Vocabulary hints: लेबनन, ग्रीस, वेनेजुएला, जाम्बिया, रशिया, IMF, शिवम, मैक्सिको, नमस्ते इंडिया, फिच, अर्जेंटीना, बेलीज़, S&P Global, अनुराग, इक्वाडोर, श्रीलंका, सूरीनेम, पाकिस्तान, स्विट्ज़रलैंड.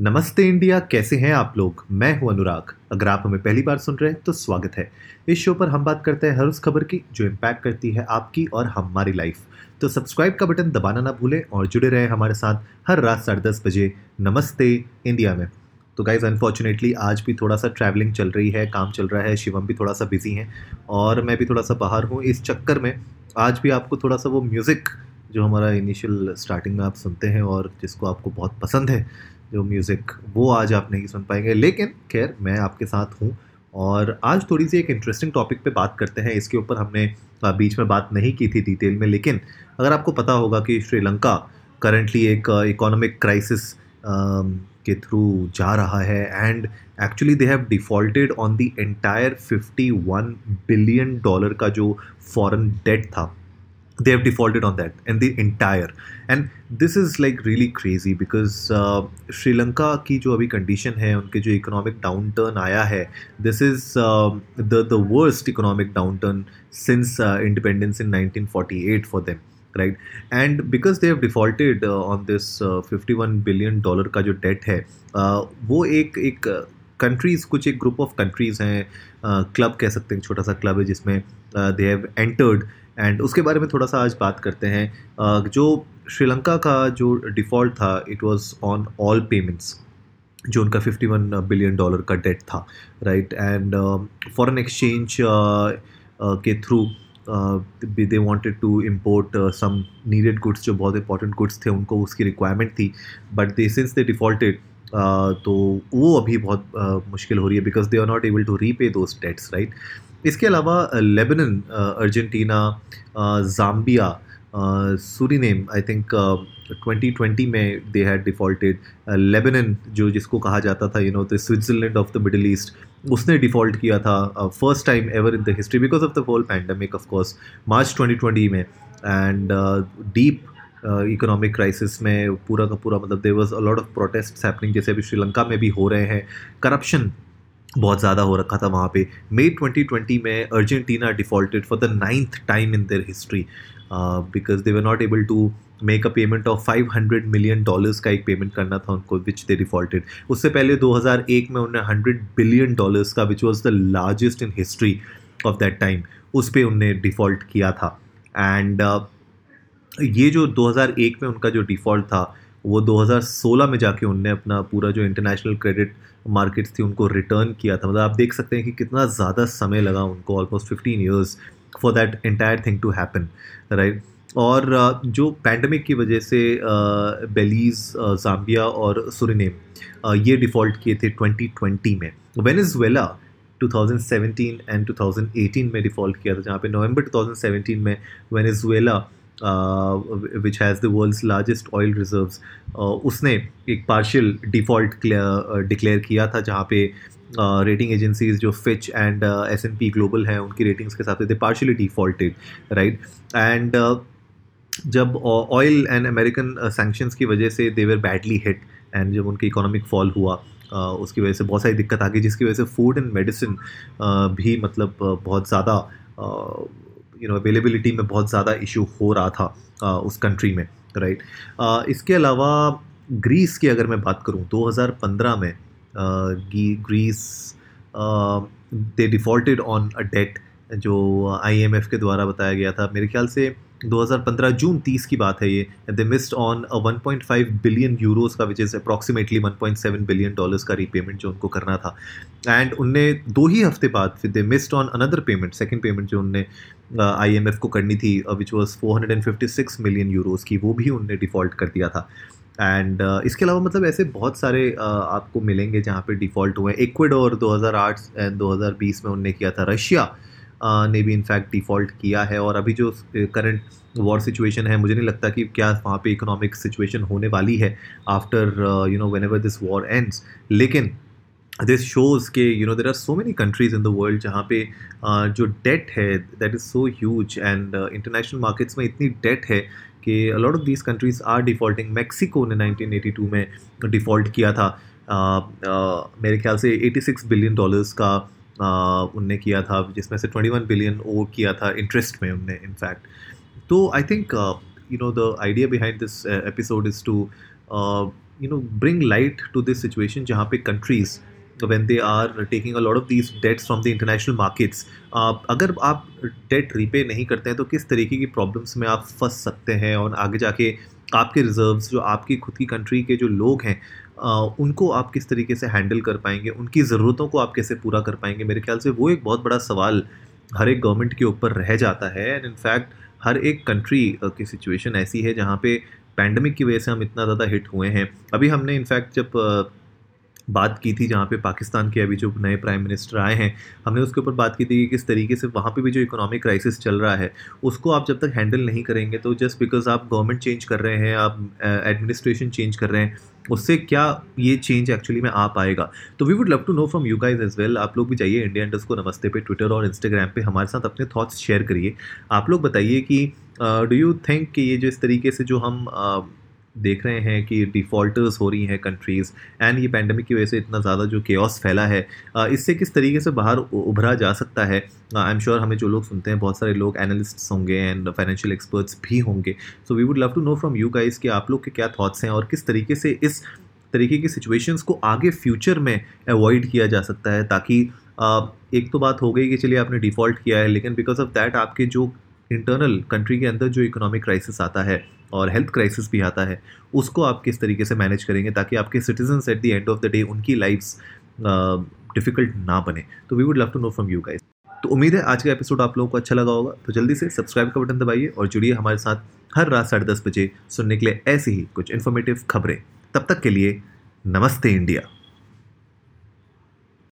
नमस्ते इंडिया, कैसे हैं आप लोग। मैं हूं अनुराग। अगर आप हमें पहली बार सुन रहे हैं तो स्वागत है। इस शो पर हम बात करते हैं हर उस खबर की जो इम्पैक्ट करती है आपकी और हमारी लाइफ। तो सब्सक्राइब का बटन दबाना ना भूलें और जुड़े रहें हमारे साथ हर रात 10:30 बजे नमस्ते इंडिया में। तो गाइज़, अनफॉर्चुनेटली आज भी थोड़ा सा ट्रैवलिंग चल रही है, काम चल रहा है, शिवम भी थोड़ा सा बिजी हैं और मैं भी थोड़ा सा बाहर हूँ। इस चक्कर में आज भी आपको थोड़ा सा वो म्यूज़िक जो हमारा इनिशियल स्टार्टिंग में आप सुनते हैं और जिसको आपको बहुत पसंद है जो म्यूज़िक, वो आज आप नहीं सुन पाएंगे। लेकिन खैर, मैं आपके साथ हूँ और आज थोड़ी सी एक इंटरेस्टिंग टॉपिक पे बात करते हैं। इसके ऊपर हमने बीच में बात नहीं की थी डिटेल में, लेकिन अगर आपको पता होगा कि श्रीलंका करंटली एक इकोनॉमिक क्राइसिस के थ्रू जा रहा है and actually they have defaulted on the entire $51 billion का जो फॉरेन डेट था। They have defaulted on that and the entire, and this is like really crazy because Sri Lanka की जो अभी condition है, उनके जो economic downturn आया है, this is the worst economic downturn since independence in 1948 for them, right? And because they have defaulted on this $51 billion का जो debt है, वो एक कंट्रीज़, कुछ एक ग्रुप ऑफ कंट्रीज़ हैं, क्लब कह सकते हैं, छोटा सा क्लब है जिसमें दे हैव एंटर्ड एंड उसके बारे में थोड़ा सा आज बात करते हैं। जो श्रीलंका का जो डिफ़ॉल्ट था, it was on all payments, जो उनका $51 बिलियन का डेट था, राइट। एंड फॉरेन एक्सचेंज के through they wanted to import some needed goods, जो बहुत इंपॉर्टेंट गुड्स थे उनको उसकी रिक्वायरमेंट थी, but they since they defaulted तो वो अभी बहुत मुश्किल हो रही है because they are not able to repay those debts, right. इसके अलावा लेबनन, अर्जेंटीना, जाम्बिया, सूरीनेम, I think 2020 में दे हैड डिफ़ॉल्टेड। लेबनन जो जिसको कहा जाता था, you know, the स्विट्ज़रलैंड of the Middle East, उसने डिफ़ॉल्ट किया था first time ever in the history because of the whole pandemic, of course, March 2020 में। एंड डीप इकोनॉमिक क्राइसिस में पूरा का पूरा, मतलब there was a lot of protests happening, जैसे अभी श्रीलंका में भी हो रहे हैं। करप्शन बहुत ज़्यादा हो रखा था वहाँ पे। मई 2020 में अर्जेंटीना defaulted for the 9th time in their history because they were not able to make a payment of $500 million का एक पेमेंट करना था उनको, विच दे डिफ़ॉल्टेड। उससे पहले 2001 में उन्हें $100 बिलियन का, which was the largest in history of that time, उस पर उनने डिफ़ॉल्ट किया था। एंड ये जो 2001 में उनका जो डिफ़ॉल्ट था, वो 2016 में जाके उनने अपना पूरा जो इंटरनेशनल क्रेडिट मार्केट्स थी उनको रिटर्न किया था। मतलब आप देख सकते हैं कि कितना ज़्यादा समय लगा उनको, almost 15 years for that entire thing to happen, right. और जो पैंडमिक की वजह से बेलीज़, जाम्बिया और सूरीनेम ये डिफ़ॉल्ट किए थे 2020 में। वेनेजुएला 2017 एंड 2018 में डिफ़ॉल्ट किया था, जहाँ पे नवंबर 2017 में वेनेजुएला, which has the world's largest oil reserves, उसने एक partial default declare किया था, जहाँ पे rating agencies जो फिच एंड S&P Global हैं, उनकी ratings के साथ थे partially defaulted, right? And जब oil and American sanctions की वजह से they were badly hit and जब उनकी economic fall हुआ, उसकी वजह से बहुत सारी दिक्कत आ गई, जिसकी वजह से food and medicine भी, मतलब बहुत ज़्यादा अवेलेबिलिटी में बहुत ज़्यादा इशू हो रहा था उस कंट्री में, राइट। इसके अलावा ग्रीस की अगर मैं बात करूँ, 2015 में ग्रीस they defaulted on a debt जो IMF के द्वारा बताया गया था। मेरे ख्याल से 2015 जून 30 की बात है ये। दे मिस्ड ऑन $1.5 बिलियन का, विच इज़ अप्रॉक्सीमेटली $1.7 बिलियन का रीपेमेंट जो उनको करना था। एंड उनने 2 ही हफ्ते बाद फिर they missed on another payment, second payment जो उनने IMF को करनी थी, विच वाज $456 मिलियन की, वो भी उनने डिफ़ॉल्ट कर दिया था। एंड इसके अलावा, मतलब ऐसे बहुत सारे आपको मिलेंगे जहाँ पे डिफ़ॉल्ट हुए। इक्वाडोर 2008 एंड 2020 में उनने किया था। रशिया ने भी इनफैक्ट डिफ़ॉल्ट किया है। और अभी जो करंट वॉर सिचुएशन है, मुझे नहीं लगता कि क्या वहाँ पे इकोनॉमिक सिचुएशन होने वाली है after whenever this war ends. लेकिन दिस शोज़ के there are so many countries in the world जहाँ पे जो डेट है that is so huge and international markets में इतनी डेट है कि a lot of these countries are defaulting. मैक्सिको ने 1982 में डिफ़ॉल्ट किया था, मेरे ख्याल से $86 बिलियन का उनने किया था, जिसमें से $21 बिलियन ओ किया था इंटरेस्ट में उनने इनफैक्ट। तो I think the idea behind this episode is to you know, bring light to this situation जहाँ पे countries when they are taking a lot of these debts from the international markets, अगर आप debt repay नहीं करते हैं तो किस तरीके की problems में आप फंस सकते हैं और आगे जाके आपके reserves जो आपकी खुद की country के जो लोग हैं उनको आप किस तरीके से हैंडल कर पाएंगे, उनकी ज़रूरतों को आप कैसे पूरा कर पाएंगे। मेरे ख्याल से वो एक बहुत बड़ा सवाल हर एक गवर्नमेंट के ऊपर रह जाता है। एंड इनफैक्ट हर एक कंट्री की सिचुएशन ऐसी है जहाँ पे पैंडमिक की वजह से हम इतना ज़्यादा हिट हुए हैं। अभी हमने इनफैक्ट जब बात की थी जहाँ पे पाकिस्तान के अभी जो नए प्राइम मिनिस्टर आए हैं, हमने उसके ऊपर बात की थी कि किस तरीके से वहाँ पे भी जो इकोनॉमिक क्राइसिस चल रहा है उसको आप जब तक हैंडल नहीं करेंगे तो जस्ट बिकॉज आप गवर्नमेंट चेंज कर रहे हैं, आप एडमिनिस्ट्रेशन चेंज कर रहे हैं, उससे क्या ये चेंज एक्चुअली में आ पाएगा। तो we would love to know from you guys as well. आप लोग भी जाइए India_Namaste पे ट्विटर और इंस्टाग्राम पे हमारे साथ अपने थॉट्स शेयर करिए। आप लोग बताइए कि डू यू थिंक कि ये जो इस तरीके से जो हम देख रहे हैं कि डिफ़ॉल्टर्स हो रही हैं कंट्रीज़ एंड ये पैंडमिक की वजह से इतना ज़्यादा जो केओस फैला है, इससे किस तरीके से बाहर उभरा जा सकता है। आई एम श्योर हमें जो लोग सुनते हैं बहुत सारे लोग एनालिस्ट्स होंगे एंड फाइनेंशियल एक्सपर्ट्स भी होंगे। So we would love to know from you guys कि आप लोग के क्या थॉट्स हैं और किस तरीके से इस तरीके की सिचुएशंस को आगे फ्यूचर में अवॉइड किया जा सकता है, ताकि एक तो बात हो गई कि चलिए आपने डिफ़ॉल्ट किया है, लेकिन बिकॉज ऑफ दैट आपके जो इंटरनल कंट्री के अंदर जो इकोनॉमिक क्राइसिस आता है और हेल्थ क्राइसिस भी आता है उसको आप किस तरीके से मैनेज करेंगे ताकि आपके citizens at the end of the day उनकी लाइफ्स डिफ़िकल्ट ना बने। तो we would love to know from you guys. तो उम्मीद है आज का एपिसोड आप लोगों को अच्छा लगा होगा। तो जल्दी से सब्सक्राइब का बटन दबाइए और जुड़िए हमारे साथ हर रात 10:30 बजे सुनने के लिए ऐसी ही कुछ इन्फॉर्मेटिव खबरें। तब तक के लिए नमस्ते इंडिया।